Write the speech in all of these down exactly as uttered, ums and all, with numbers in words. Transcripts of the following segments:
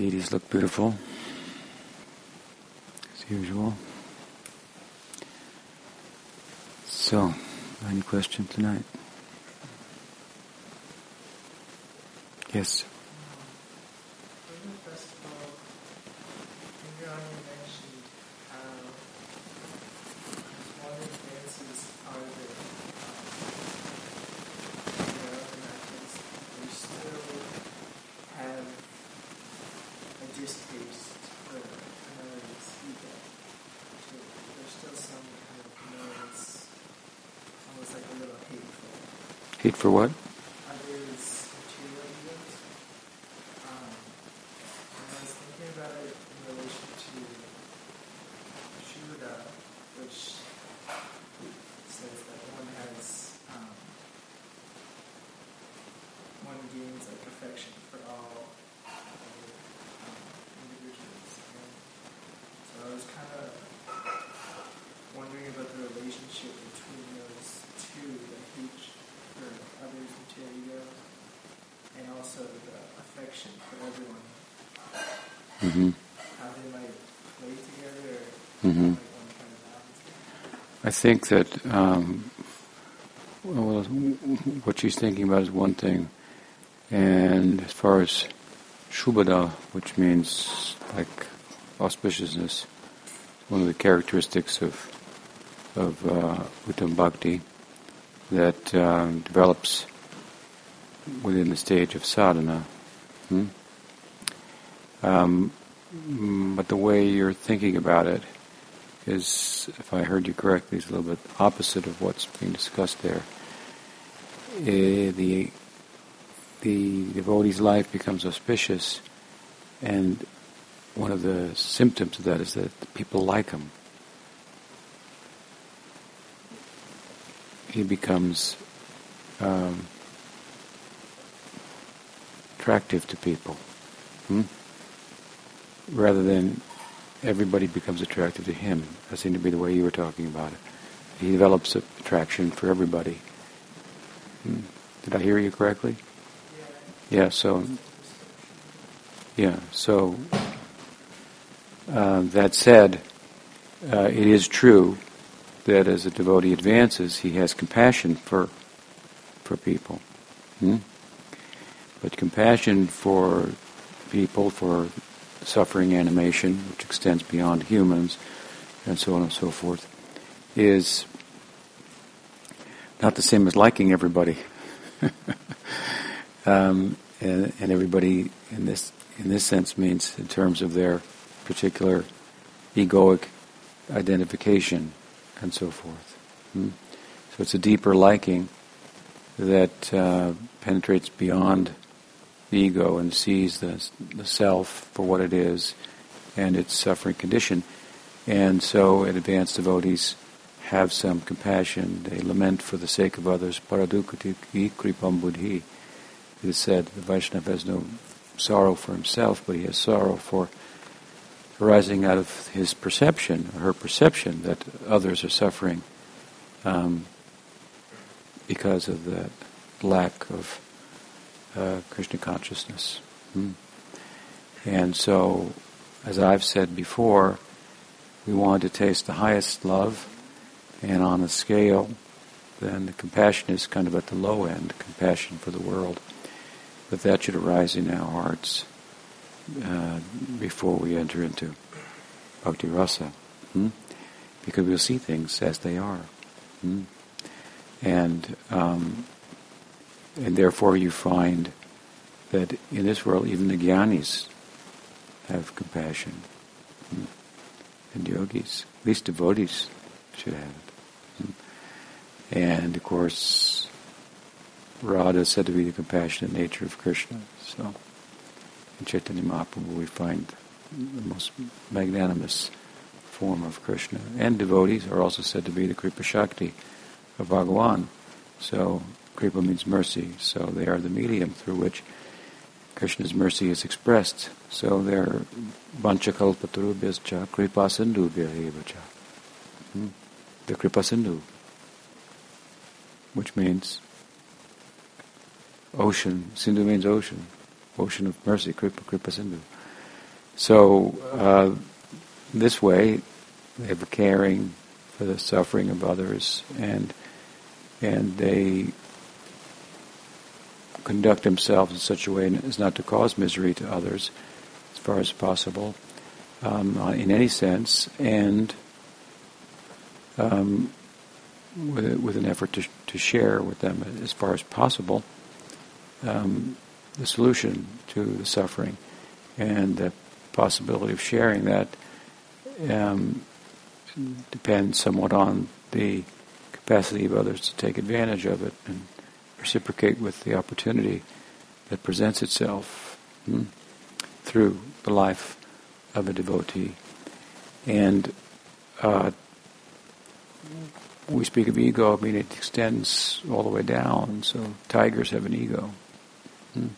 Deities look beautiful, as usual. So, any question tonight? Yes. Hate for what? I think that um, well, what she's thinking about is one thing, and as far as Shubhada, which means like auspiciousness, one of the characteristics of of uh, Uttambhakti that uh, develops within the stage of sadhana. Hmm? Um, but the way you're thinking about it is, if I heard you correctly, is a little bit opposite of what's being discussed there. Uh, the the devotee's life becomes auspicious, and one of the symptoms of that is that people like him. He becomes um, attractive to people. Hmm? Rather than everybody becomes attracted to him. That seemed to be the way you were talking about it. He develops an attraction for everybody. Hmm. Did I hear you correctly? Yeah. Yeah. So. Yeah. So. Uh, that said, uh, it is true that as a devotee advances, he has compassion for for people. Hmm? But compassion for people for suffering animation, which extends beyond humans, and so on and so forth, is not the same as liking everybody. um, and, and everybody in this in this sense means in terms of their particular egoic identification and so forth. Hmm? So it's a deeper liking that uh, penetrates beyond the ego and sees the, the self for what it is and its suffering condition. And so advanced devotees have some compassion. They lament for the sake of others. Paradukati kripambudhi. It is said the Vaishnava has no sorrow for himself, but he has sorrow for arising out of his perception, or her perception, that others are suffering um, because of the lack of Uh, Krishna consciousness. Hmm. And so, as I've said before, we want to taste the highest love, and on the scale, then the compassion is kind of at the low end, compassion for the world. But that should arise in our hearts uh, before we enter into bhakti rasa. Hmm? Because we'll see things as they are. Hmm? And um, And therefore you find that in this world even the jnanis have compassion. Hmm? And yogis, at least devotees, should have it. Hmm? And of course, Radha is said to be the compassionate nature of Krishna. So in Chaitanya Mahaprabhu we find the most magnanimous form of Krishna. And devotees are also said to be the Kripa-Shakti of Bhagavan. So Kripa means mercy, so they are the medium through which Krishna's mercy is expressed. So they're Banchakalpatrubyascha Kripa Sindhu Vyahivacha. Hmm? The Kripa Sindhu, which means ocean. Sindhu means ocean, ocean of mercy. Kripa, Kripa Sindhu. So, uh, this way, they were caring for the suffering of others, and and they conduct themselves in such a way as not to cause misery to others, as far as possible, um, in any sense, and um, with, with an effort to, to share with them, as far as possible, um, the solution to the suffering, and the possibility of sharing that um, depends somewhat on the capacity of others to take advantage of it and reciprocate with the opportunity that presents itself hmm, through the life of a devotee. And uh, we speak of ego, I mean it extends all the way down, so tigers have an ego. Hmm.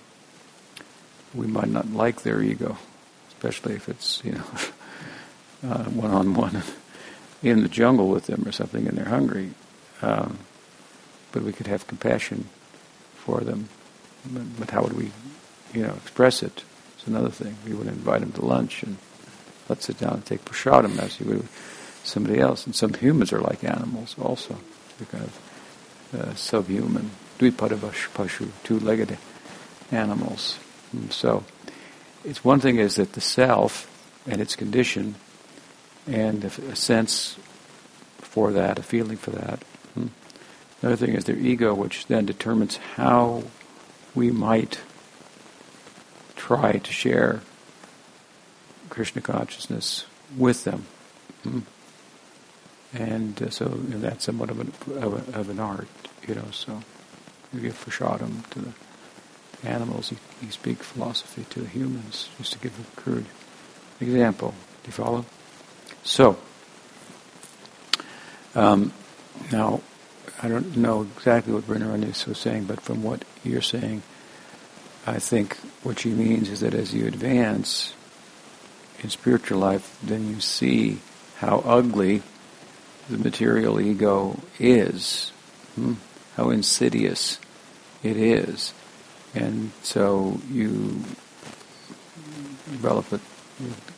We might not like their ego, especially if it's, you know, uh, one-on-one in the jungle with them or something and they're hungry. Um, but we could have compassion for them. But, but how would we, you know, express it? It's another thing. We would invite them to lunch and let's sit down and take prasadam as you would with somebody else. And some humans are like animals also. They're kind of uh, subhuman. Dui padevash pashu, two-legged animals. And so, it's one thing is that the self and its condition and a sense for that, a feeling for that. Hmm. Another thing is their ego, which then determines how we might try to share Krishna consciousness with them. Hmm. And uh, so you know, that's somewhat of an, of, a, of an art, you know, so you give prasadam to the animals, you, you speak philosophy to the humans, just to give a crude example. Do you follow? So, um, now, I don't know exactly what Vrindavan was saying, but from what you're saying, I think what she means is that as you advance in spiritual life, then you see how ugly the material ego is, hmm? how insidious it is. And so you develop a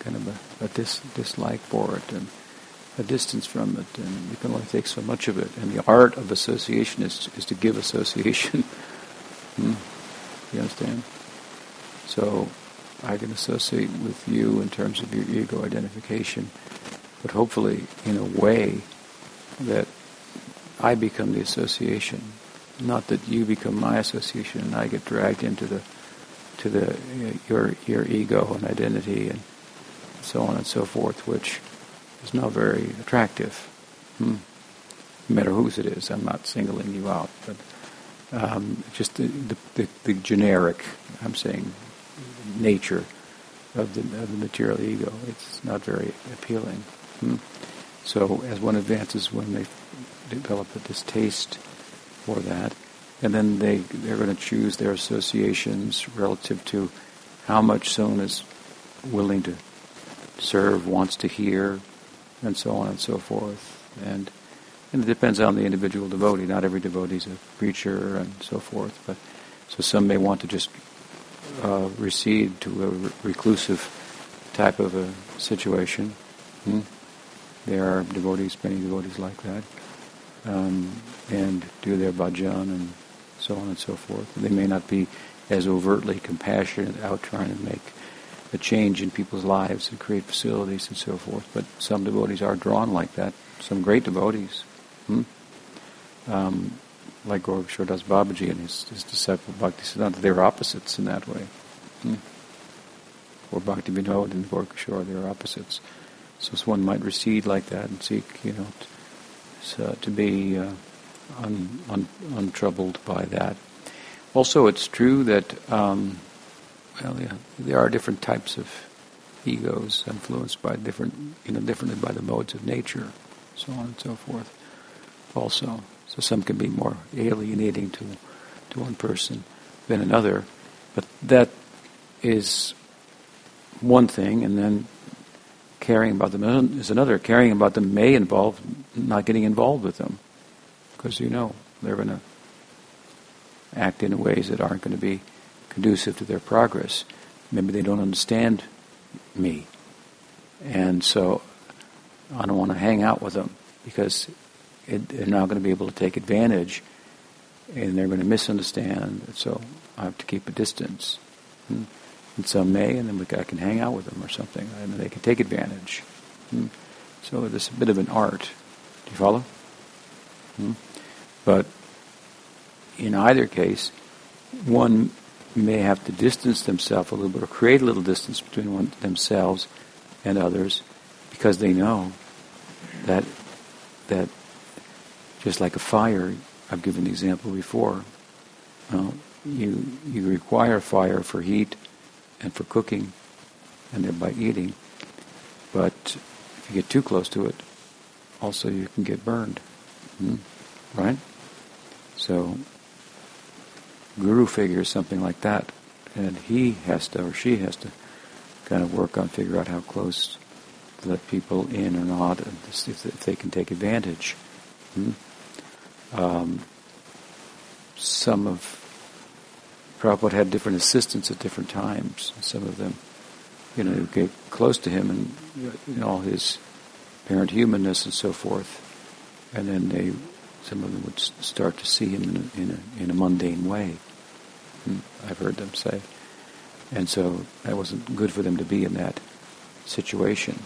kind of a, a dis, dislike for it and a distance from it, and you can only take so much of it. And the art of association is is to give association. hmm. You understand? So I can associate with you in terms of your ego identification, but hopefully in a way that I become the association. Not that you become my association and I get dragged into the to the your your ego and identity and so on and so forth, which is not very attractive. Hmm. No matter whose it is, I'm not singling you out, but um, just the the, the the generic, I'm saying, nature of the of the material ego. It's not very appealing. Hmm. So as one advances, when they develop a distaste for that, and then they, they're going to choose their associations relative to how much someone is willing to serve, wants to hear, and so on and so forth. And, and it depends on the individual devotee. Not every devotee is a preacher and so forth. But so some may want to just uh, recede to a re- reclusive type of a situation. Hmm? There are devotees, many devotees like that. Um, and do their bhajan and so on and so forth. They may not be as overtly compassionate out trying to make a change in people's lives and create facilities and so forth, but some devotees are drawn like that, some great devotees. Hmm? Um, like Gaurkishore Das Babaji and his, his disciple Bhaktisiddhanta, they're opposites in that way. Hmm? Or Bhaktivinoda and Gaurkishore, they're opposites. So one might recede like that and seek, you know, t- Uh, to be uh, un, un, untroubled by that. Also, it's true that um, well, yeah, there are different types of egos influenced by different, you know, differently by the modes of nature, so on and so forth. Also, so some can be more alienating to to one person than another, but that is one thing, and then. Caring about them is another. Caring about them may involve not getting involved with them, because you know they're going to act in ways that aren't going to be conducive to their progress. Maybe they don't understand me. And so I don't want to hang out with them because it, they're not going to be able to take advantage and they're going to misunderstand. So I have to keep a distance. And, and some may, and then we, I can hang out with them or something. And they can take advantage. And so it's a bit of an art. Do you follow? Hmm? But in either case, one may have to distance themselves a little bit or create a little distance between one, themselves and others because they know that that just like a fire, I've given the example before, you know, you, you require fire for heat and for cooking and thereby eating, but if you get too close to it, also you can get burned. Hmm? Right? So, guru figures something like that, and he has to, or she has to, kind of work on figure out how close to let people in or not, and see if they can take advantage. Hmm? Um, some of Prabhupada had different assistants at different times. Some of them, you know, get close to him and in all his apparent humanness and so forth, and then they. Some of them would start to see him in a, in a, in a mundane way, I've heard them say. And so that wasn't good for them to be in that situation.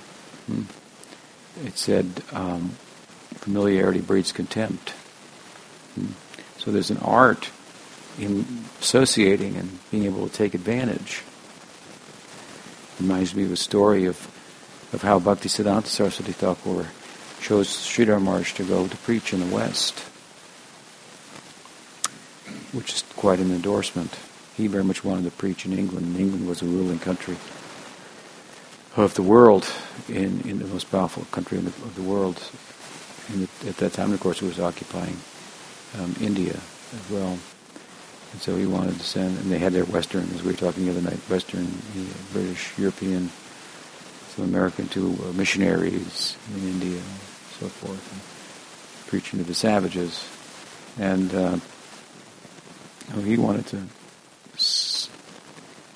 It said, um, familiarity breeds contempt. So there's an art in associating and being able to take advantage. It reminds me of a story of, of how Bhaktisiddhanta Saraswati Thakur chose Sridhar Maharaj to go to preach in the West, which is quite an endorsement. He very much wanted to preach in England, and England was a ruling country of the world, in, in the most powerful country in the, of the world. And at that time, of course, it was occupying um, India as well. And so he wanted to send, and they had their Western, as we were talking the other night, Western, you know, British, European, some American, too, uh, missionaries in India, so forth, and preaching to the savages. And uh, he wanted to...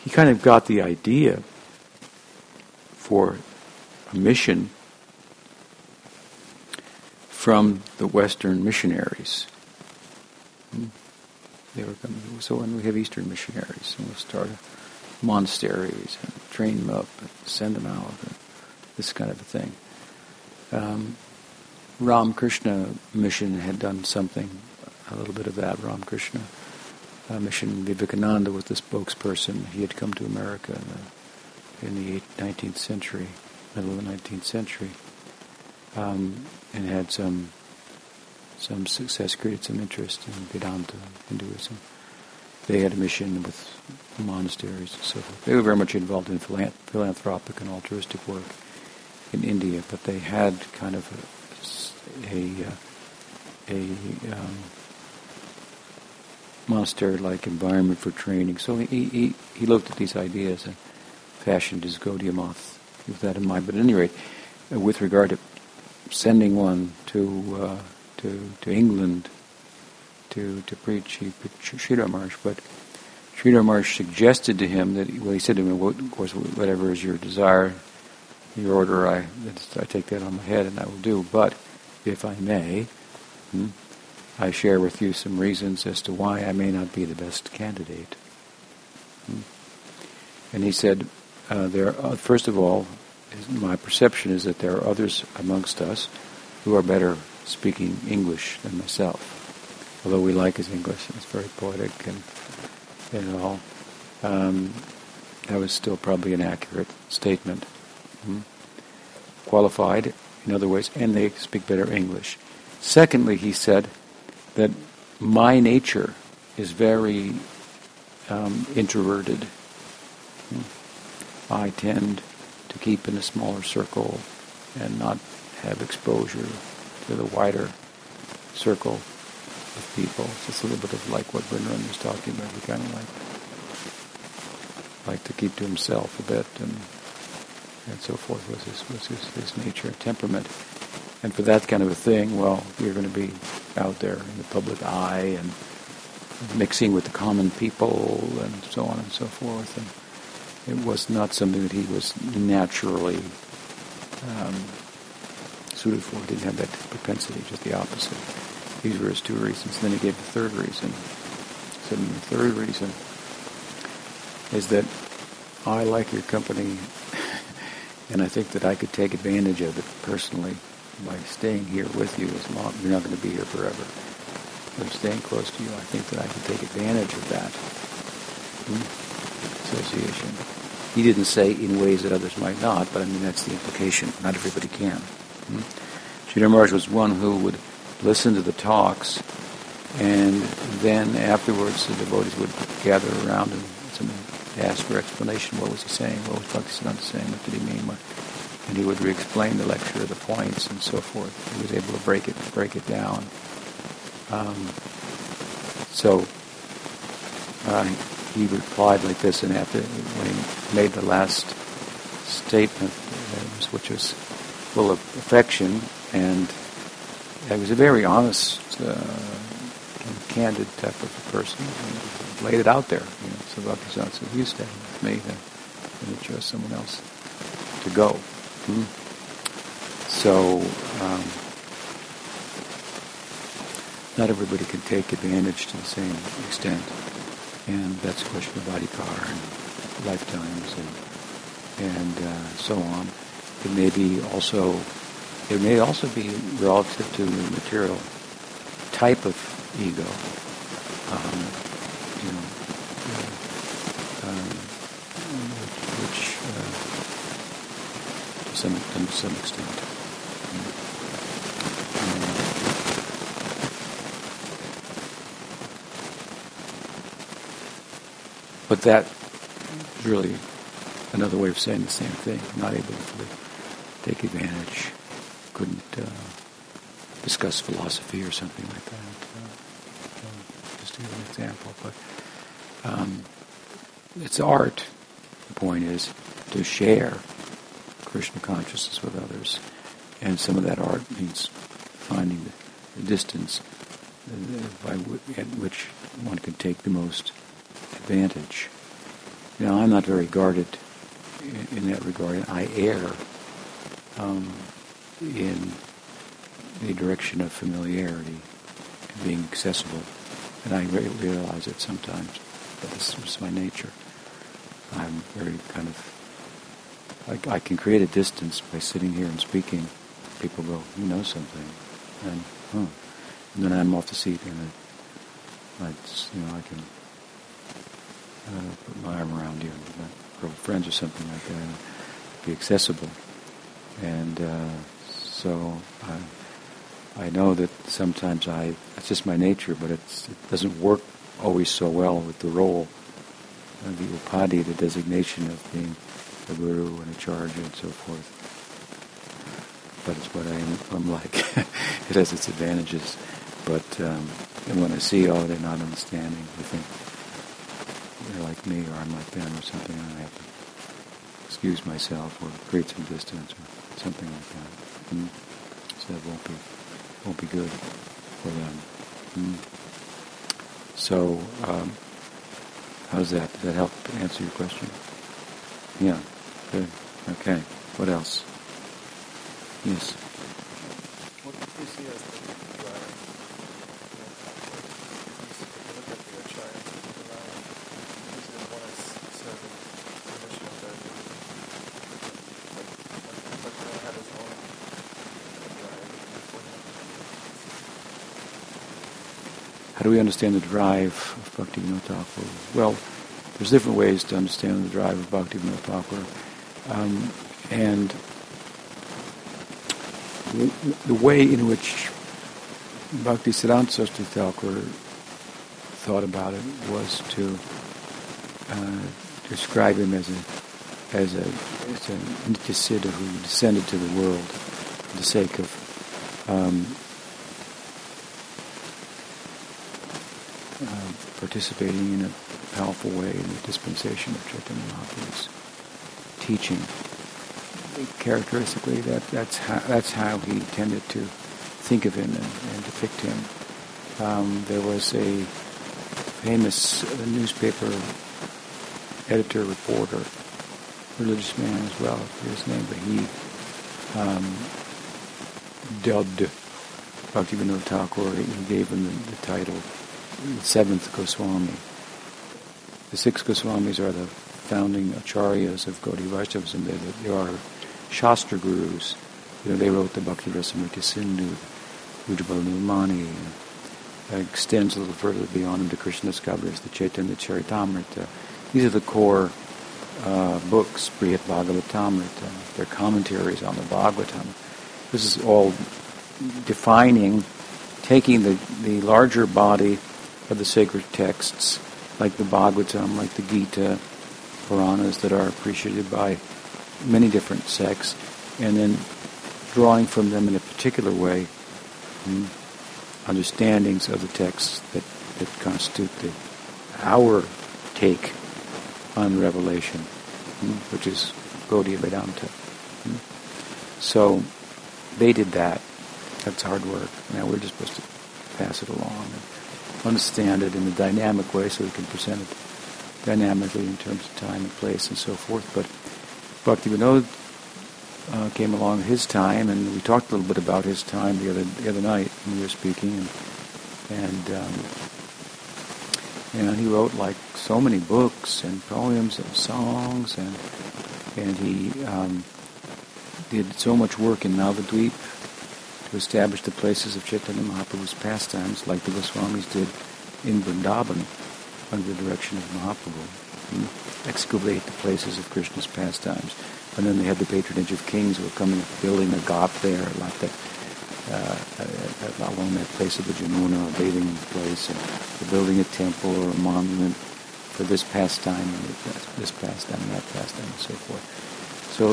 He kind of got the idea for a mission from the Western missionaries. They were coming, so when we have Eastern missionaries, and we'll start monasteries, and train them up, and send them out, and this kind of a thing. Um, Ramakrishna Mission had done something, a little bit of that. Ramakrishna uh, Mission, Vivekananda was the spokesperson. He had come to America in the, in the nineteenth century, middle of the nineteenth century, um, and had some some success, created some interest in Vedanta, Hinduism. They had a mission with monasteries and so forth. They were very much involved in philanthropic and altruistic work in India, but they had kind of a, a, a um, monastery-like environment for training. So he, he, he looked at these ideas and fashioned his Gaudiya Math with that in mind. But at any rate, with regard to sending one to uh, to to England, To, to preach, he preached Sridhar Maharaj, but Sridhar Maharaj suggested to him that, well, he said to him, well, of course, whatever is your desire, your order, I I take that on my head and I will do, but if I may, hmm, I share with you some reasons as to why I may not be the best candidate. Hmm. And he said, uh, there. Are, first of all, my perception is that there are others amongst us who are better speaking English than myself. Although we like his English, it's very poetic and, and all. Um, that was still probably an accurate statement. Hmm? Qualified in other ways, and they speak better English. Secondly, he said that my nature is very um, introverted. Hmm? I tend to keep in a smaller circle and not have exposure to the wider circle of people. It's just a little bit of like what Vrindavan was talking about. He kind of like like to keep to himself a bit, and and so forth was his was his, his nature and temperament. And for that kind of a thing, well, you're going to be out there in the public eye and mixing with the common people and so on and so forth, and It was not something that he was naturally um, suited for. He didn't have that propensity, just the opposite. These were his two reasons. Then he gave the third reason. He said, the third reason is that I like your company, and I think that I could take advantage of it personally by staying here with you as long. You're not going to be here forever. But staying close to you, I think that I could take advantage of that hmm? association. He didn't say in ways that others might not, but I mean that's the implication. Not everybody can. Hmm? Chaitanya Maharaj was one who would listen to the talks, and then afterwards the devotees would gather around and ask for explanation. What was he saying? What was Bhaktisiddhanta saying? What did he mean? What? And he would re-explain the lecture, the points, and so forth. He was able to break it, break it down. Um, so uh, he replied like this, and after when he made the last statement, which was full of affection, and he was a very honest, uh, and candid type of a person. He laid it out there. You know, so Bhaktisiddhanta said, "You stay with me, then, and then trust someone else to go." Hmm? So, um, not everybody can take advantage to the same extent, and that's a question of adhikar and lifetimes and and uh, so on. It may be also, it may also be relative to the material type of ego. Um, you know, um, which, which uh, to some, to some extent. Um, but that is really another way of saying the same thing. Not able to take advantage, couldn't uh, discuss philosophy or something like that. Uh, uh, just to give an example. But um, it's art, the point is, to share Krishna consciousness with others, and some of that art means finding the, the distance by w- at which one can take the most advantage. Now, I'm not very guarded in, in that regard. I err um, in the direction of familiarity and being accessible, and I realize it sometimes, but this is my nature. I'm very kind of I, I can create a distance by sitting here and speaking. People go, "You know something," and, huh. and then I'm off the seat, and I, I just, you know, I can uh, put my arm around you, and we're friends or something like that, and be accessible. And uh, so I, I know that sometimes I, it's just my nature, but it's, it doesn't work always so well with the role, uh, the upadhi, the designation of being a guru and a charger and so forth. But it's what I am, I'm like. It has its advantages. But um, and when I see, oh, they're not understanding, they think they're like me or I'm like them or something, and I have to excuse myself or create some distance or something like that. Mm. So that won't be, won't be good for them. Mm. So, um, how's that? Does that help answer your question? Yeah. Good. Okay. What else? Yes. What do you see as the driver? You look at your child, you see the one as serving the mission of their duty. But they don't have his own drive for him. How do we understand the drive of Bhaktivinoda Thakur? Well, there's different ways to understand the drive of Bhaktivinoda Thakur. Um, and the, the way in which Bhaktisiddhanta Saraswati Thakur thought about it was to uh, describe him as a as a, as a Nitya Siddha who descended to the world for the sake of um, uh, participating in a powerful way in the dispensation of Chaitanya Mahaprabhu's teaching. Characteristically, that, that's how that's how he tended to think of him and, and depict him. Um, there was a famous newspaper editor reporter religious man as well, I forget his name, but he um, dubbed Bhaktivinoda Thakur, he gave him the, the title, the seventh Goswami. The six Goswamis are the founding acharyas of Gaudiya Vaishnavism. They, they are Shastra gurus. You know, they wrote the Bhakti Rasa, Sindhu, Udabal uh, extends a little further beyond him to Krishna discoveries, the Chaitanya Charitamrita. These are the core uh, books, Brihat Bhagavatamrita, their commentaries on the Bhagavatam. This is all defining, taking the, the larger body of the sacred texts, like the Bhagavatam, like the Gita, Puranas that are appreciated by many different sects, and then drawing from them in a particular way hmm, understandings of the texts that, that constitute the, our take on revelation, hmm, which is Gaudiya Vedanta. Hmm. So they did that. That's hard work. Now we're just supposed to pass it along and understand it in a dynamic way so we can present it dynamically in terms of time and place and so forth. But Bhaktivinoda uh, came along his time, and we talked a little bit about his time the other the other night when we were speaking, and and um, you know, he wrote like so many books and poems and songs, and and he um, did so much work in Navadvip to establish the places of Chaitanya Mahaprabhu's pastimes, like the Goswamis did in Vrindavan, under the direction of Mahaprabhu, excavate the places of Krishna's pastimes. And then they had the patronage of kings who were coming up, building a ghat there, like that, uh, along that place of the Jamuna, a bathing place, and building a temple or a monument for this pastime, and this pastime, and that pastime, and so forth. So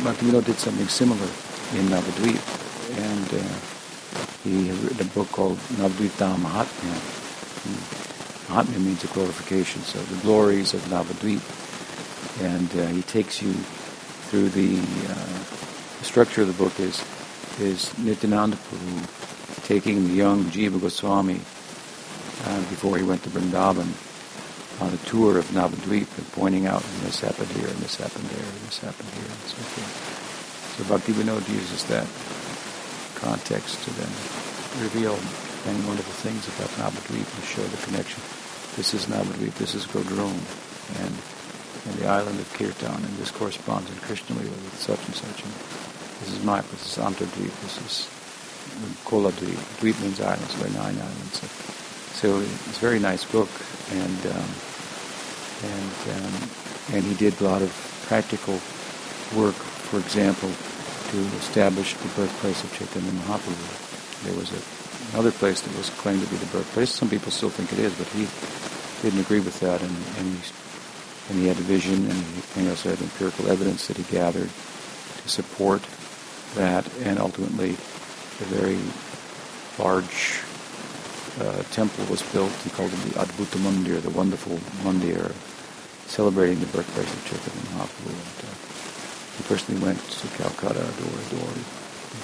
Bhaktivinoda did something similar in Navadvip, and uh, he had written a book called Navadvita Mahatmya. Mahatmya means a glorification, so the glories of Navadvip. And uh, he takes you through the, uh, the structure of the book is is Nityananda Prabhu taking the young Jiva Goswami uh, before he went to Vrindavan on a tour of Navadvip and pointing out, and this happened here, and this happened there, and this happened here, and so forth. So Bhaktivinoda uses that context to then reveal many wonderful things about Navadvip and show the connection. This is Navadvip, this is Godron, and, and the island of Kirtan, and this corresponds in Krishna Lila with such and such. And this is Maipa, this is Antardvip, this is Koladvip. Dvip means islands, there are nine islands. So, so it's a very nice book, and um, and um, and he did a lot of practical work, for example, to establish the birthplace of Chaitanya Mahaprabhu. There was a another place that was claimed to be the birthplace. Some people still think it is, but he didn't agree with that, and, and, he, and he had a vision, and he, and he also had empirical evidence that he gathered to support that, and ultimately a very large uh, temple was built. He called it the Adbhuta Mandir, the wonderful Mandir, celebrating the birthplace of Chaitanya Mahaprabhu. And, uh, he personally went to Calcutta, door to door,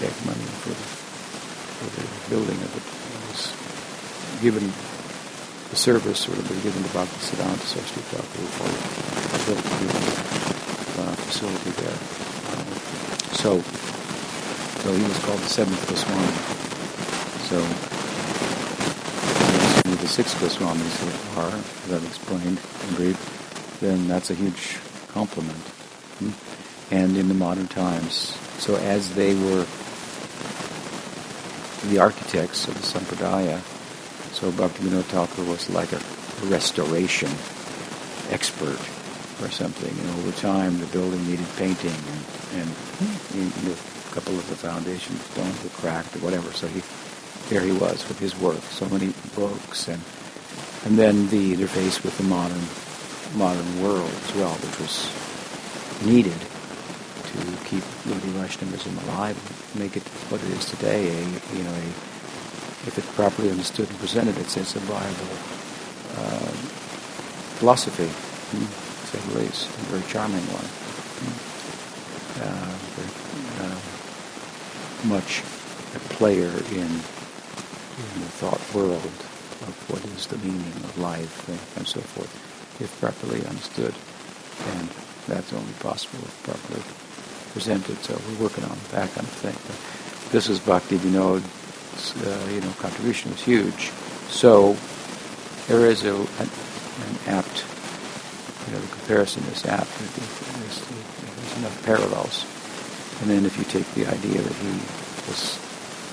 begged money for the the building of it. It was given the service, or it was given to Bhaktisiddhanta, so she thought they were built the uh, facility there. Um, so, so he was called the seventh Goswami. So, you know, the six Goswamis that are, as I've explained in brief, then that's a huge compliment. Hmm? And in the modern times, so as they were the architects of the Sampradaya, so Bhaktivinoda Thakur was like a restoration expert or something, and over time the building needed painting, and, and mm-hmm. you know, a couple of the foundation stones were cracked or whatever, so he, there he was with his work, so many books, and and then the interface with the modern modern world as well, which was needed to keep Gaudiya Vaishnavism alive, make it what it is today. A, you know, a, if it's properly understood and presented, it's, it's a viable uh, philosophy, mm. to say the least, a very charming one, mm. uh, very, uh, much a player in, in the thought world of what is the meaning of life, and, and so forth, if properly understood and that's only possible if properly presented. So we're working on that kind of thing. But this is Bhaktivinoda's uh, you know, contribution was huge. So there is a, an, an apt, you know, the comparison is apt. There's, there's enough parallels. And then if you take the idea that he was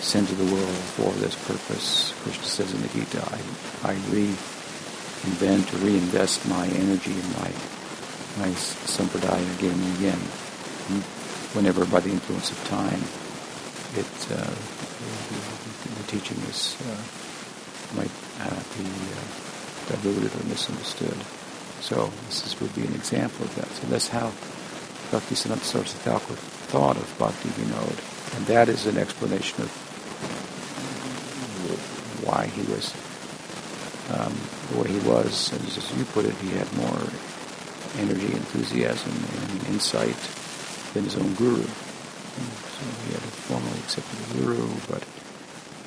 sent to the world for this purpose, Krishna says in the Gita, I, I reinvent or reinvest my energy in my, my sampradaya again and again. And whenever by the influence of time, it uh, the, the teaching is uh, might uh, be uh, diluted or misunderstood. So this is, would be an example of that. So that's how Bhaktisiddhanta Saraswati Thakur thought of Bhaktivinoda, and that is an explanation of why he was um, the way he was. And as you put it, he had more energy, enthusiasm, and insight than his own guru. And so he had a formally accepted guru, but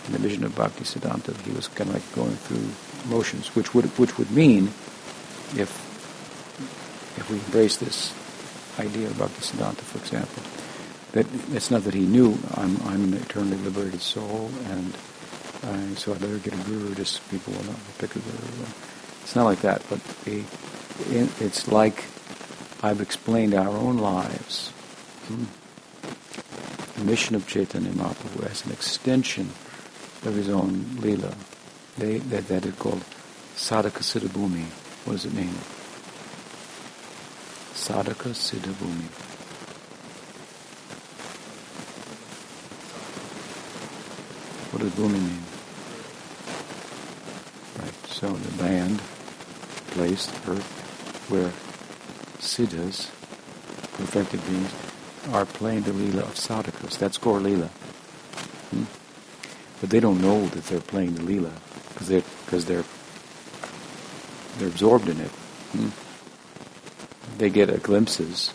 in the vision of Bhaktisiddhanta, he was kind of like going through motions, which would which would mean, if if we embrace this idea of Bhaktisiddhanta, for example, that it's not that he knew I'm I'm an eternally liberated soul, and uh, so I better get a guru. Just people will not pick a guru. It's not like that, but the it's like I've explained our own lives. Hmm. The mission of Chaitanya Mahaprabhu as an extension of his own leela. They that that is called Sadaka Siddha Bhumi. What does it mean? Sadaka Siddha Bhumi. What does Bhumi mean? Right, so the land, place, earth, where Siddhas, perfected beings, are playing the leela of sadhakas. That's Gaur leela. Hmm? But they don't know that they're playing the leela because they're, because they're They're absorbed in it. Hmm? They get a glimpses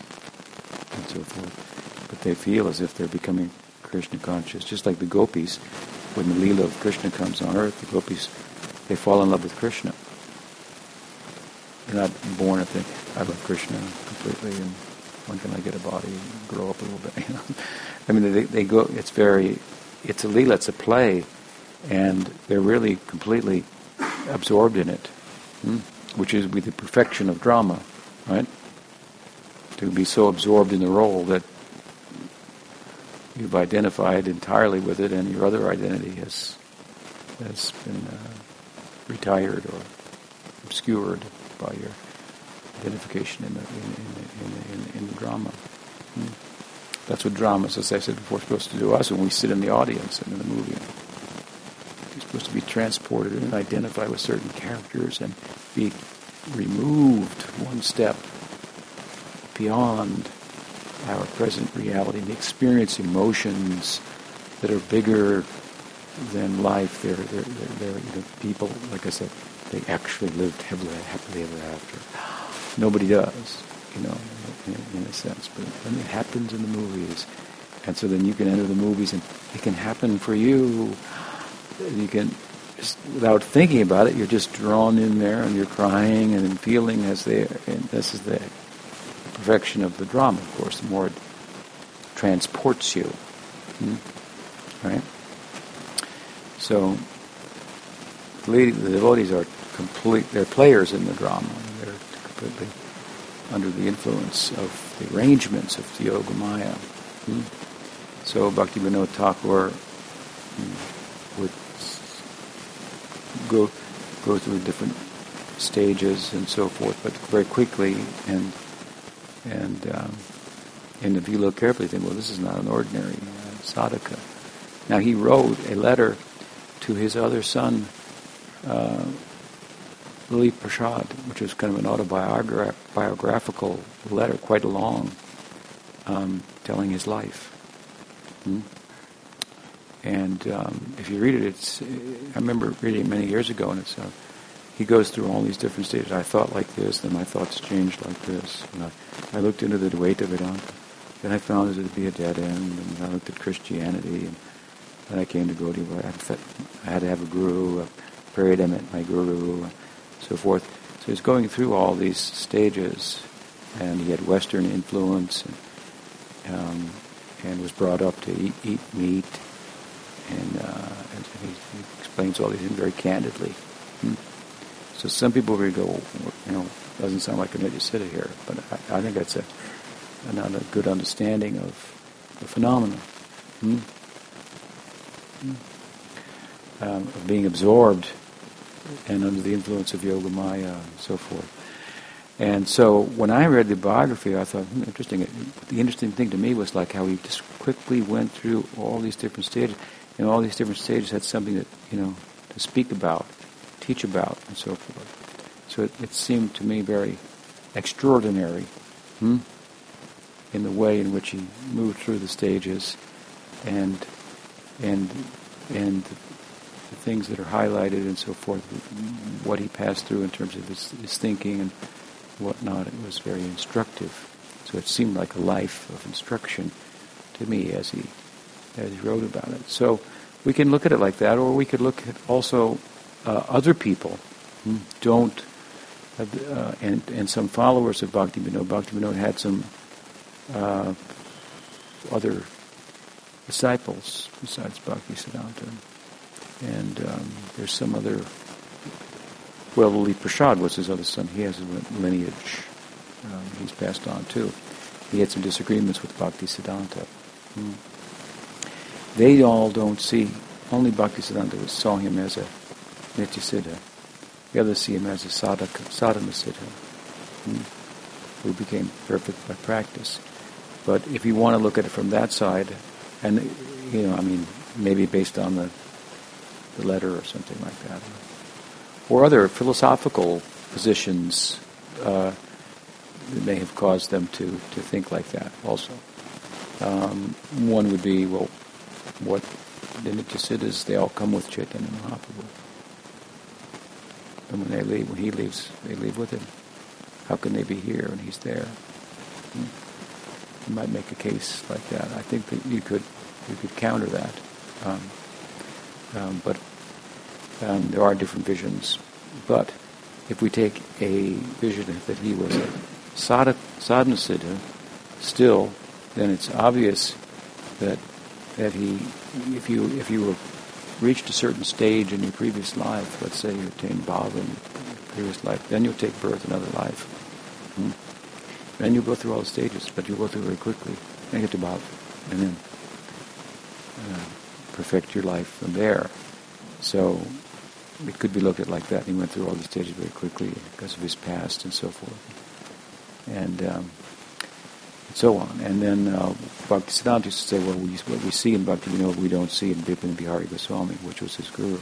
and so forth, but they feel as if they're becoming Krishna conscious, just like the gopis. When the leela of Krishna comes on earth, the gopis, they fall in love with Krishna. They're not born at the, I love Krishna completely, and when can I get a body and grow up a little bit? You know? I mean, they, they go, it's very, it's a leela, it's a play, and they're really completely absorbed in it. Hmm? Which is with the perfection of drama, right? To be so absorbed in the role that you've identified entirely with it, and your other identity has has been uh, retired or obscured by your identification in the in in, in, in the drama. Hmm? That's what drama is, as I said before, supposed to do us when we sit in the audience and in the movie. Supposed to be transported and identify with certain characters and be removed one step beyond our present reality and experience emotions that are bigger than life. They're, they're, they're, they're you know, people, like I said, they actually lived happily, happily ever after. Nobody does, you know, in, in a sense. But then it happens in the movies. And so then you can enter the movies and it can happen for you. You can, just without thinking about it, you're just drawn in there, and you're crying and feeling as they. And this is the perfection of the drama, of course. The more it transports you, hmm? Right? So the devotees are complete. They're players in the drama. They're completely under the influence of the arrangements of the yoga maya. Hmm? So Bhaktivinoda Thakur. Hmm, would go go through different stages and so forth, but very quickly, and and um, and if you look carefully, think, well, this is not an ordinary uh, sadhaka. Now he wrote a letter to his other son, uh, Lili Prasad, which was kind of an autobiographical letter, quite long, um, telling his life. Hmm? And um, if you read it, it's. I remember reading it many years ago, and it's. Uh, he goes through all these different stages. I thought like this, then my thoughts changed like this. And I, I looked into the Dvaita Vedanta, then I found it to be a dead end, and I looked at Christianity, and then I came to Gaudiya. I had to have a guru, I prayed, I met my guru, and so forth. So he's going through all these stages, and he had Western influence, and, um, and was brought up to eat, eat meat, and, uh, and he, he explains all these things very candidly. Hmm. So some people really go, you know, doesn't sound like a Nitya Siddha here, but I, I think that's a not a good understanding of the phenomena. Hmm? Hmm. Um, of being absorbed and under the influence of yoga maya and so forth. And so when I read the biography, I thought, hmm, interesting. The interesting thing to me was like how he just quickly went through all these different stages, and all these different stages had something that, you know, to speak about, teach about, and so forth. So it, it seemed to me very extraordinary. Hmm? In the way in which he moved through the stages, and and and the things that are highlighted and so forth, what he passed through in terms of his, his thinking and whatnot, it was very instructive. So it seemed like a life of instruction to me as he as he wrote about it. So we can look at it like that, or we could look at also uh, other people who don't, uh, and and some followers of Bhaktivinoda. Bhaktivinoda had some. Uh, other disciples besides Bhaktisiddhanta, and um, there's some other. Well, the Prasad was his other son. He has a lineage. Um, he's passed on too. He had some disagreements with Bhaktisiddhanta. Hmm. They all don't see. Only Bhaktisiddhanta saw him as a Nitya Siddha. The others see him as a sadhaka, sadhana siddha, hmm, who became perfect by practice. But if you want to look at it from that side, and, you know, I mean, maybe based on the the letter or something like that, or other philosophical positions uh, that may have caused them to, to think like that also. Um, one would be, well, what the Nitya Siddhas, they all come with Chaitanya Mahaprabhu. And when they leave, when he leaves, they leave with him. How can they be here when he's there? Hmm. You might make a case like that. I think that you could you could counter that, um, um, but um, there are different visions. But if we take a vision that he was a sadhana siddha, still, then it's obvious that that he, if you if you were reached a certain stage in your previous life, let's say you attained bhava in your previous life, then you'll take birth another life. Hmm? And you go through all the stages, but you go through very quickly and get to Bhava, and then uh, perfect your life from there. So it could be looked at like that. He went through all the stages very quickly because of his past and so forth, and um, and so on. And then uh, Bhaktisiddhanta used to say, well, we, what we see in Bhaktivinoda, we don't see in Bipin Bihari Goswami, which was his guru.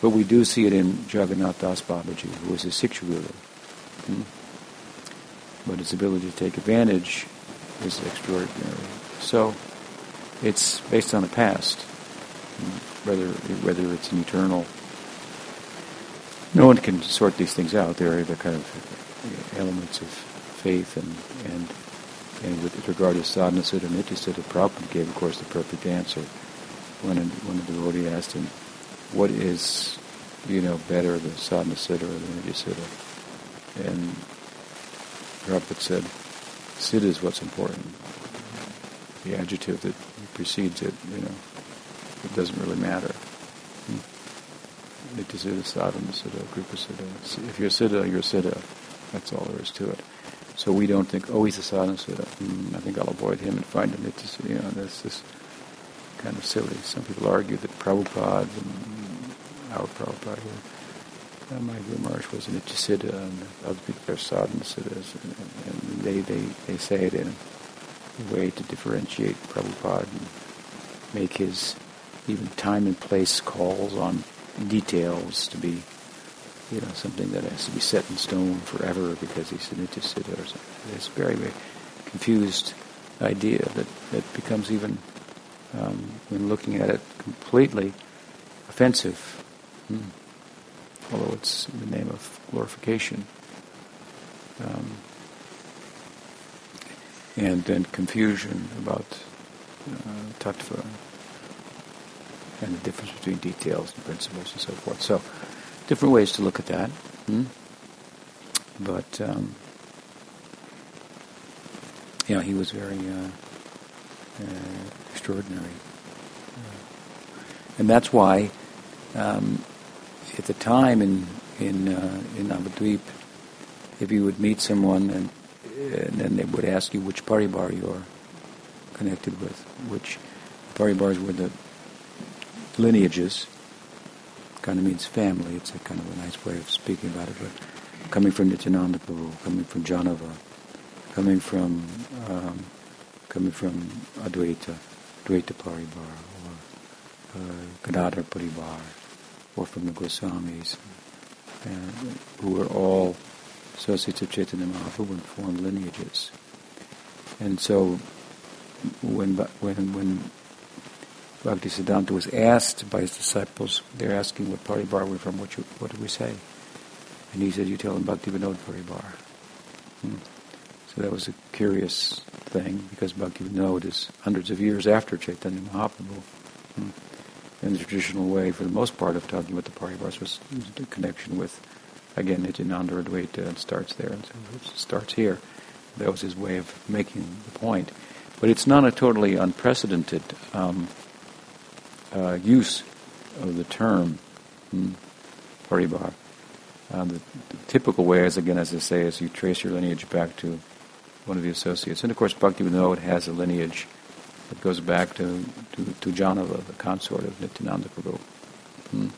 But we do see it in Jagannath Das Babaji, who was his Siksha guru. Hmm? But his ability to take advantage is extraordinary. So it's based on the past, whether whether it's an eternal. No one can sort these things out. They're the kind of elements of faith, and and, and with regard to sadhana siddha and nitya siddha, Prabhupada gave, of course, the perfect answer when when the devotee asked him, "What is, you know, better, the sadhana siddha or the nitya siddha?" And Prabhupada said, siddha is what's important. The adjective that precedes it, you know, it doesn't really matter. Hmm? Nitya siddha, sadhana siddha, kripa siddha. If you're siddha, you're siddha. That's all there is to it. So we don't think, oh, he's a sadhana siddha. Hmm, I think I'll avoid him and find a nitya siddha. You know, that's just kind of silly. Some people argue that Prabhupada, and our Prabhupada here, Uh, my Guru Maharaj was a Nitya Siddha, and other people are sadhana siddhas, and, and they, they, they say it in a way to differentiate Prabhupada and make his even time and place calls on details to be, you know, something that has to be set in stone forever because he's a Nitya Siddha or something. It's a very, very confused idea that, that becomes even, um, when looking at it, completely offensive. Hmm. Although it's in the name of glorification, um, and then confusion about uh, tattva and the difference between details and principles and so forth. So, different ways to look at that. Hmm? But um, yeah, he was very uh, uh, extraordinary. And that's why, um, at the time in in uh, in Abu Dhabi, if you would meet someone and, and then they would ask you which paribar you are connected with, which paribars were the lineages. Kind of means family. It's a kind of a nice way of speaking about it. But coming from Nityananda Prabhu, coming from Janava, coming from um, coming from Advaita, Advaita paribar, Uh, Gadadhar Paribar, or from the Goswamis, uh, who were all associates of Chaitanya Mahaprabhu and formed lineages. And so, when when when Bhaktisiddhanta was asked by his disciples, they're asking what Paribar we're from, what, you, what do we say? And he said, you tell them Bhaktivinoda Paribar. Hmm. So that was a curious thing, because Bhaktivinoda is hundreds of years after Chaitanya Mahaprabhu. Hmm. And the traditional way, for the most part, of talking about the paribars was the connection with, again, Nityananda Advaita, and starts there, and so it starts here. That was his way of making the point. But it's not a totally unprecedented um, uh, use of the term hmm, paribar. Um, the, the typical way is, again, as I say, is you trace your lineage back to one of the associates. And, of course, Bhaktivinoda has a lineage that goes back to, to, to Janava, the consort of Nityananda Prabhu. Hmm.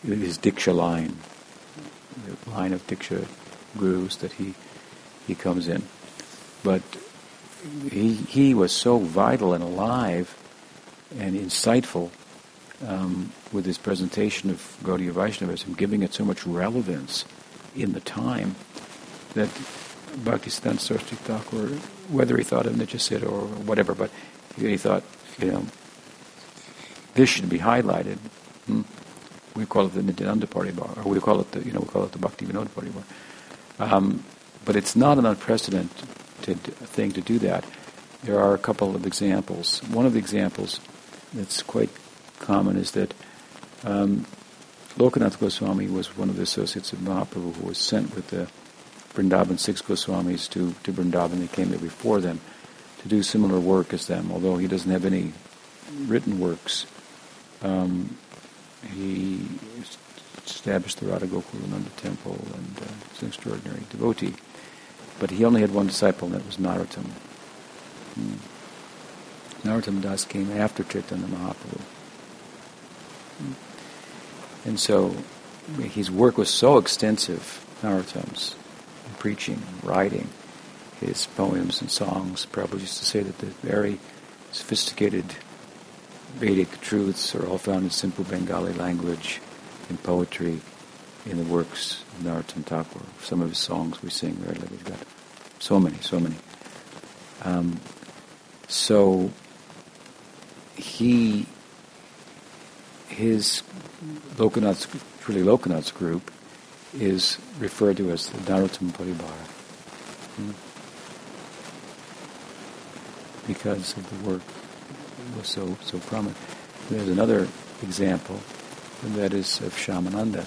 His Diksha line, the line of Diksha gurus that he he comes in. But he he was so vital and alive and insightful um, with his presentation of Gaudiya Vaishnavism, giving it so much relevance in the time, that Bhaktisiddhanta Saraswati Thakur, whether he thought of Nitya Siddha or whatever, but he thought, you know, this should be highlighted. Hmm? We call it the Nityananda Paribar, or we call it the, you know, we call it the Bhaktivinoda Paribar. Um, but it's not an unprecedented thing to do that. There are a couple of examples. One of the examples that's quite common is that um, Lokanath Goswami was one of the associates of Mahaprabhu who was sent with the Vrindavan, six Goswamis to, to Vrindavan. They came there before them to do similar work as them, although he doesn't have any written works. Um, he established the Radha Gokulananda temple and uh, was an extraordinary devotee. But he only had one disciple, and that was Narottam. Hmm. Narottam Das came after Chaitanya Mahaprabhu. Hmm. And so his work was so extensive, Narottam's, preaching, writing, his poems and songs. Prabhupada used to say that the very sophisticated Vedic truths are all found in simple Bengali language, in poetry, in the works of Narottam Thakur. Some of his songs we sing rarely. We've got so many, so many. Um, so he, his Lokanath's, really Lokanath's group, is referred to as the Narottam Paribar, hmm? because of the work was so so prominent. There's another example, and that is of Shyamananda.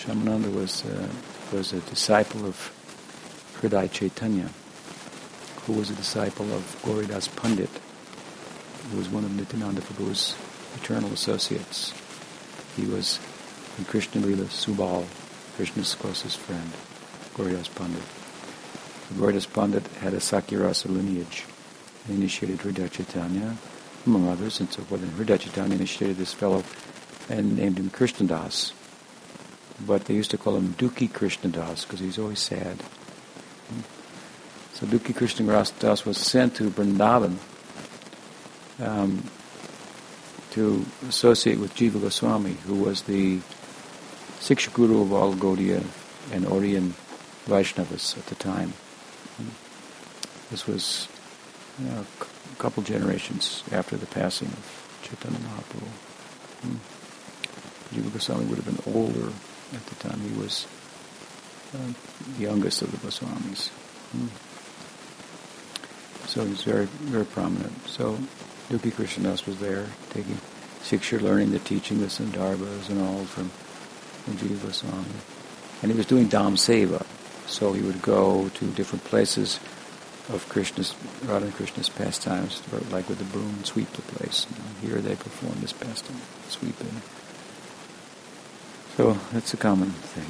Shyamananda was uh, was a disciple of Hriday Chaitanya, who was a disciple of Gauridas Pandit, who was one of Nityananda Prabhu's eternal associates. He was in Krishna Lila Subal, Krishna's closest friend, Gauridas Pandit. Gauridas Pandit had a Sakya-rasa lineage and initiated Hriday Chaitanya, among others, and so forth. And Hriday Chaitanya initiated this fellow and named him Krishnadas. But they used to call him Dukhi Krishnadas because he was always sad. So Dukhi Krishnadas was sent to Vrindavan um, to associate with Jiva Goswami, who was the Siksha Guru of all Gaudiya and Orient Vaishnavas at the time. This was you know, a couple generations after the passing of Chaitanya Mahaprabhu. Jiva Goswami would have been older at the time. He was uh, the youngest of the Goswamis. So he was very, very prominent. So Dukhi Krishnadas was there, taking Siksha, learning the teaching, the Sandarbhas and all from Jiva Goswami. And he was doing Dham Seva, so he would go to different places of Krishna's, Radha and Krishna's pastimes, like with the broom, sweep the place. You know, here they perform this pastime, sweeping. So that's a common thing.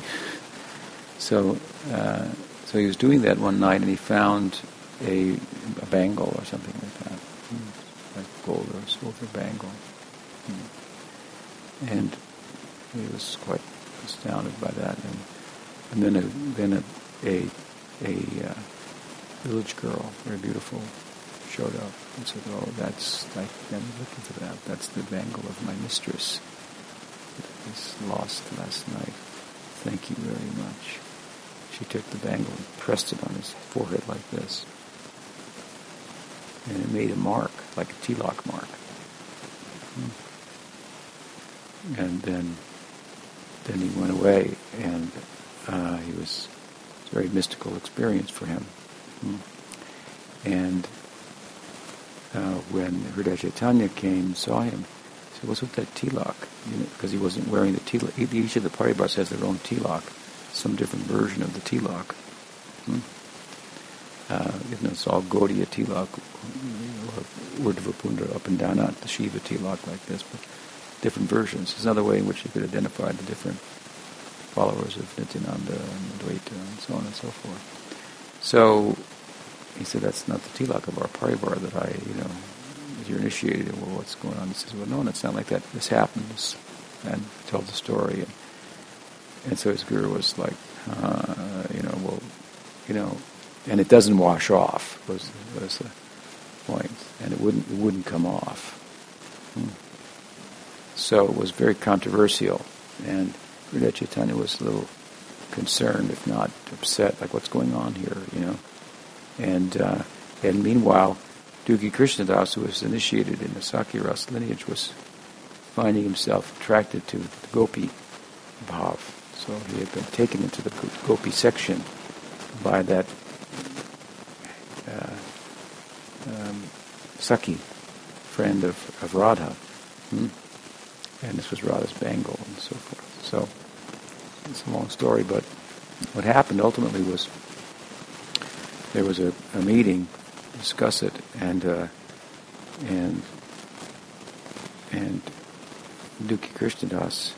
So, uh, so he was doing that one night, and he found a, a bangle or something like that, like gold or silver bangle, and he was quite astounded by that. And, and then a then a a, a uh, village girl, very beautiful, showed up and said, "Oh, that's like I'm looking for that. That's the bangle of my mistress. It was lost last night. Thank you very much." She took the bangle and pressed it on his forehead like this. And it made a mark, like a tilak mark. Hmm. And then then he went away, and uh, he was, it was a very mystical experience for him. Hmm. And uh, when Hriday Chaitanya came, saw him, he said, "What's with that tilak?" You know, because he wasn't wearing the tilak. Each of the paribars has their own tilak, some different version of the tilak. Hmm? Uh, you know, it's all Gaudiya tilak, or Urdhvapundra up and down, not the Shiva tilak like this, but different versions. It's another way in which you could identify the different followers of Nityananda and Advaita and so on and so forth. So he said, "That's not the tilak of our paribar that I, you know, if you're initiated, well, what's going on?" He says, "Well, no, it's not like that. This happens," and he told the story. And, and so his guru was like, uh, you know, well, you know, and it doesn't wash off, was, was the point. And it wouldn't it wouldn't come off. Hmm. So it was very controversial. And Hriday Chaitanya was a little concerned, if not upset, like, what's going on here, you know? And uh, and meanwhile, Dugi Krishnadas, who was initiated in the Sakya Rasa lineage, was finding himself attracted to the gopi bhava. So he had been taken into the gopi section by that uh, um, Sakhi, friend of, of Radha. Hmm? And this was Radha's bangle and so forth. So it's a long story, but what happened ultimately was there was a, a meeting to discuss it, and uh, and and Duki Krishnadas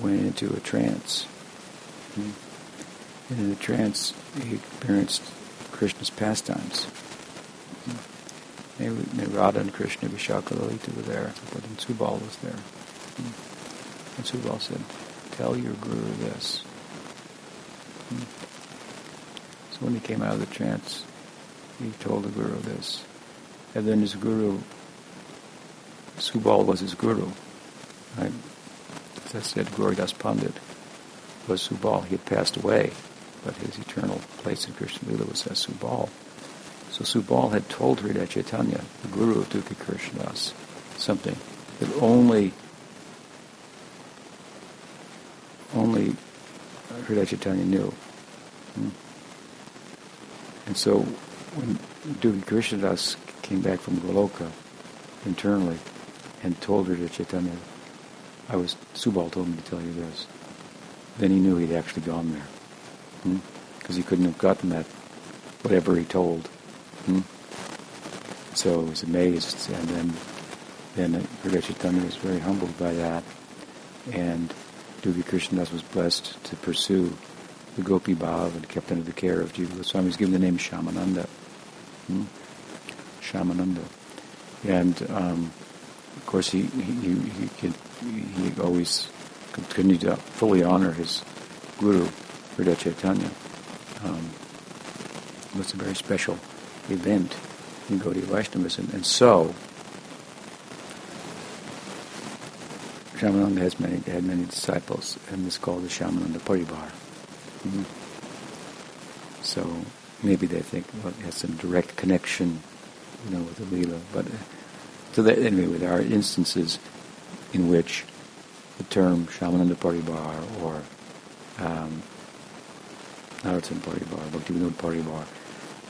went into a trance. And in the trance, he experienced Krishna's pastimes. And Radha and Krishna, Vishaka Lalita were there, but then Subal was there. And Subal said, "Tell your guru this." So when he came out of the trance, he told the guru this. And then his guru, Subal was his guru, right? I said, Gauridas Pandit was Subal. He had passed away, but his eternal place in Krishna Lila was as Subal. So Subal had told Hriday Chaitanya, the guru of Dukkha Krishnadas, something that only only Hriday Chaitanya knew. And so when Dukkha Krishnadas came back from Goloka internally and told Hriday Chaitanya, I was, Subal told me to tell you this. Then he knew he'd actually gone there. Because hmm? he couldn't have gotten that, whatever he told. Hmm? So he was amazed, and then then Hriday Chaitanya was very humbled by that. And Dugi Krishnadas was blessed to pursue the Gopi Bhav and kept under the care of Jiva Goswami. He was given the name Shamananda. Hmm? Shamananda. And, um, of course, he, he, he, he could... he always continued to fully honor his guru, Hriday Chaitanya. Um, it was a very special event in Gaudiya Vaishnavism. And so, Shamananda has many, had many disciples, and it's called the Shamananda Paribar. Mm-hmm. So, maybe they think, well, it has some direct connection, you know, with the Leela. But, uh, so that, anyway, there are instances in which the term Shamananda Paribar or um, Naratan Paribar, Bhaktivinoda Paribar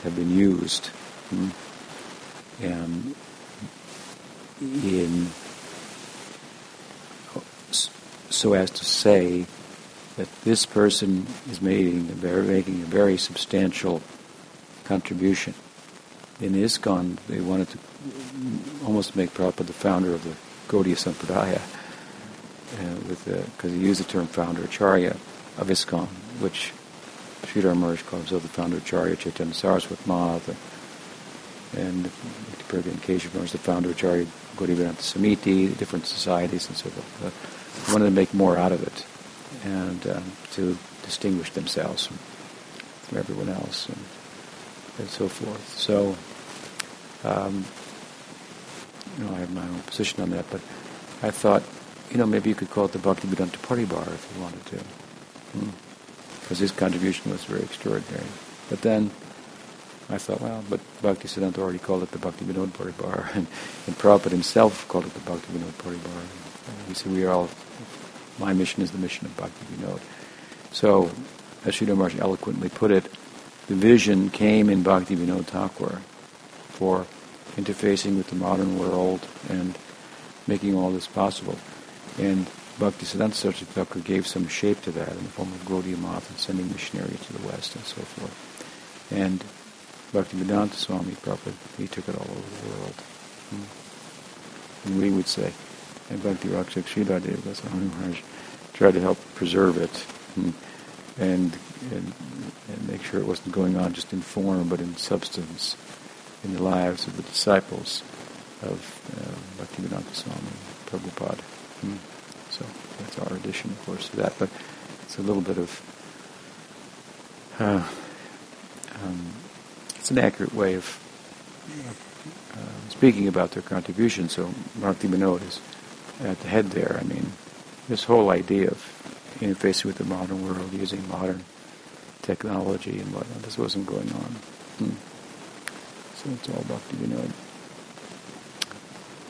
have been used hmm, um, in so as to say that this person is making a very, making a very substantial contribution. In ISKCON, they wanted to almost make Prabhupada the founder of the Gaudiya Sampradaya, because uh, he used the term founder, Acharya, of ISKCON, which Sridhar Maharaj calls himself the founder of Acharya, Chaitanya Saraswat Mahath, and Prabhupada Keshav Maharaj, the founder of Acharya, Gaudiya Vedanta Samiti, different societies and so forth. They wanted to make more out of it, and um, to distinguish themselves from, from everyone else, and, and so forth. So, um, you know, I have my own position on that, but I thought, you know, maybe you could call it the Bhaktivinoda paribar if you wanted to, because hmm. his contribution was very extraordinary. But then I thought, well, but Bhaktisiddhanta already called it the Bhaktivinoda paribar, and, and Prabhupada himself called it the Bhaktivinoda paribar. And he said, we are all, my mission is the mission of Bhaktivinoda. So, as Sridhar Maharaj eloquently put it, the vision came in Bhaktivinoda Thakur for interfacing with the modern world and making all this possible. And Bhaktisiddhanta Saraswati Thakur gave some shape to that in the form of Gaudiya Math and sending missionaries to the West and so forth. And Bhaktivedanta Swami Prabhupada, he took it all over the world. Hmm. And we would say, and Bhakti Rakshak Sridhadev Goswami Maharaj tried to help preserve it hmm. and, and and make sure it wasn't going on just in form but in substance in the lives of the disciples of uh, Bhaktivedanta Swami Prabhupada. Hmm. So that's our addition, of course, to that. But it's a little bit of... Uh, um, It's an accurate way of uh, speaking about their contribution. So Bhaktivinoda is at the head there. I mean, this whole idea of interfacing with the modern world using modern technology and whatnot, this wasn't going on. Hmm. So it's all Bhaktivinoda.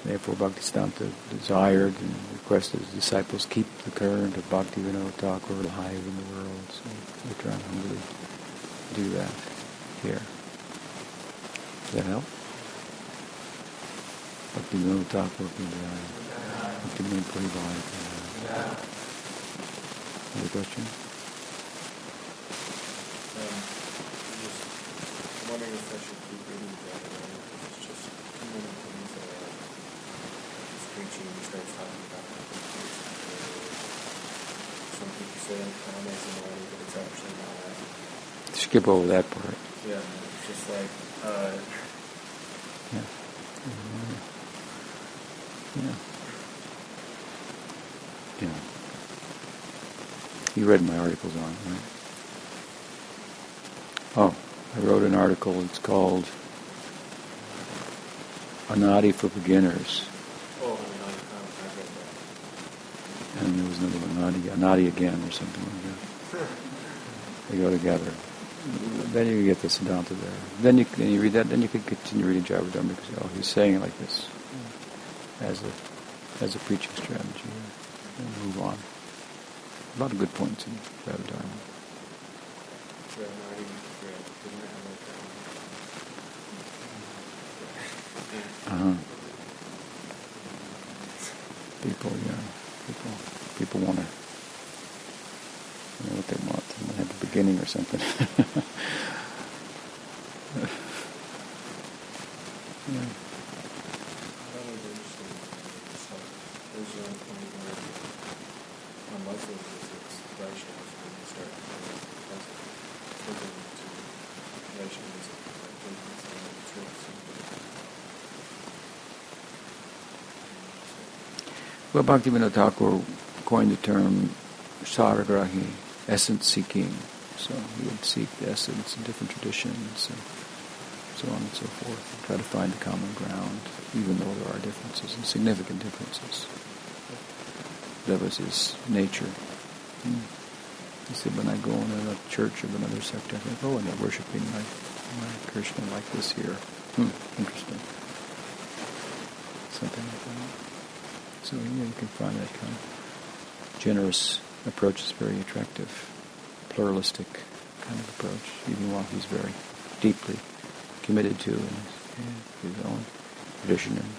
Therefore, Bhaktisiddhanta desired and requested his disciples keep the current of Bhaktivinoda Thakur alive in the world. So we're trying to humbly do that here. Does that help? Bhaktivinoda Thakur Pindaya. Bhaktivinoda Paribar Pindaya. Another question? Um, just wondering if I should keep reading that. It's just one of the things that this preaching starts talking about. Some people say I'm calm as a morning, but it's actually not that. Skip over that part. Yeah, it's just like, uh, yeah. Yeah. Yeah. You read my articles on it, right? Oh, I wrote an article. It's called Anadi for Beginners. Oh, I read that. And there was another one, Anadi, Anadi again, or something like that. They go together. Then you get the Siddhanta there. Then you then you read that. Then you can continue reading Javadharma because oh, he's saying it like this as a as a preaching strategy, and move on. A lot of good points in Javadharma. Uh huh. People, yeah, people, people want to. I don't know what they want. They might have a beginning or something. Yeah. That was interesting. There's one point where my muscle is Vaishnavas when they start thinking to Vaishnavism. I think it's not true. Well, Bhaktivinoda Thakur coined the term Saragrahi, essence seeking. So he would seek the essence in different traditions and so on and so forth, and try to find the common ground, even though there are differences and significant differences. That was his nature. Hmm. He said, when I go in a church of another sect, I think, oh, and they're worshipping my, my Krishna like this here. Hmm, interesting. Something like that. So yeah, you can find that kind of generous approach is very attractive, pluralistic kind of approach, even while he's very deeply committed to his, his own tradition and,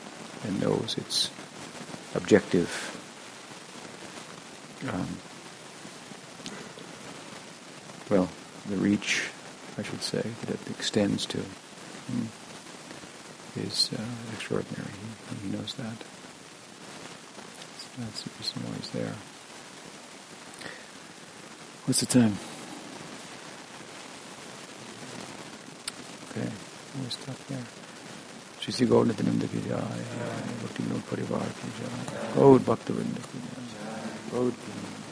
and knows its objective um, well, the reach, I should say, that it extends to, mm, is uh, extraordinary. He, he knows that. So that's the reason why he's there. What's the time? Okay, we'll stop there. Shri Gauranatananda ki jai, Bhaktivinoda parivar ki jai, Gaud Bhaktivinoda ki jai,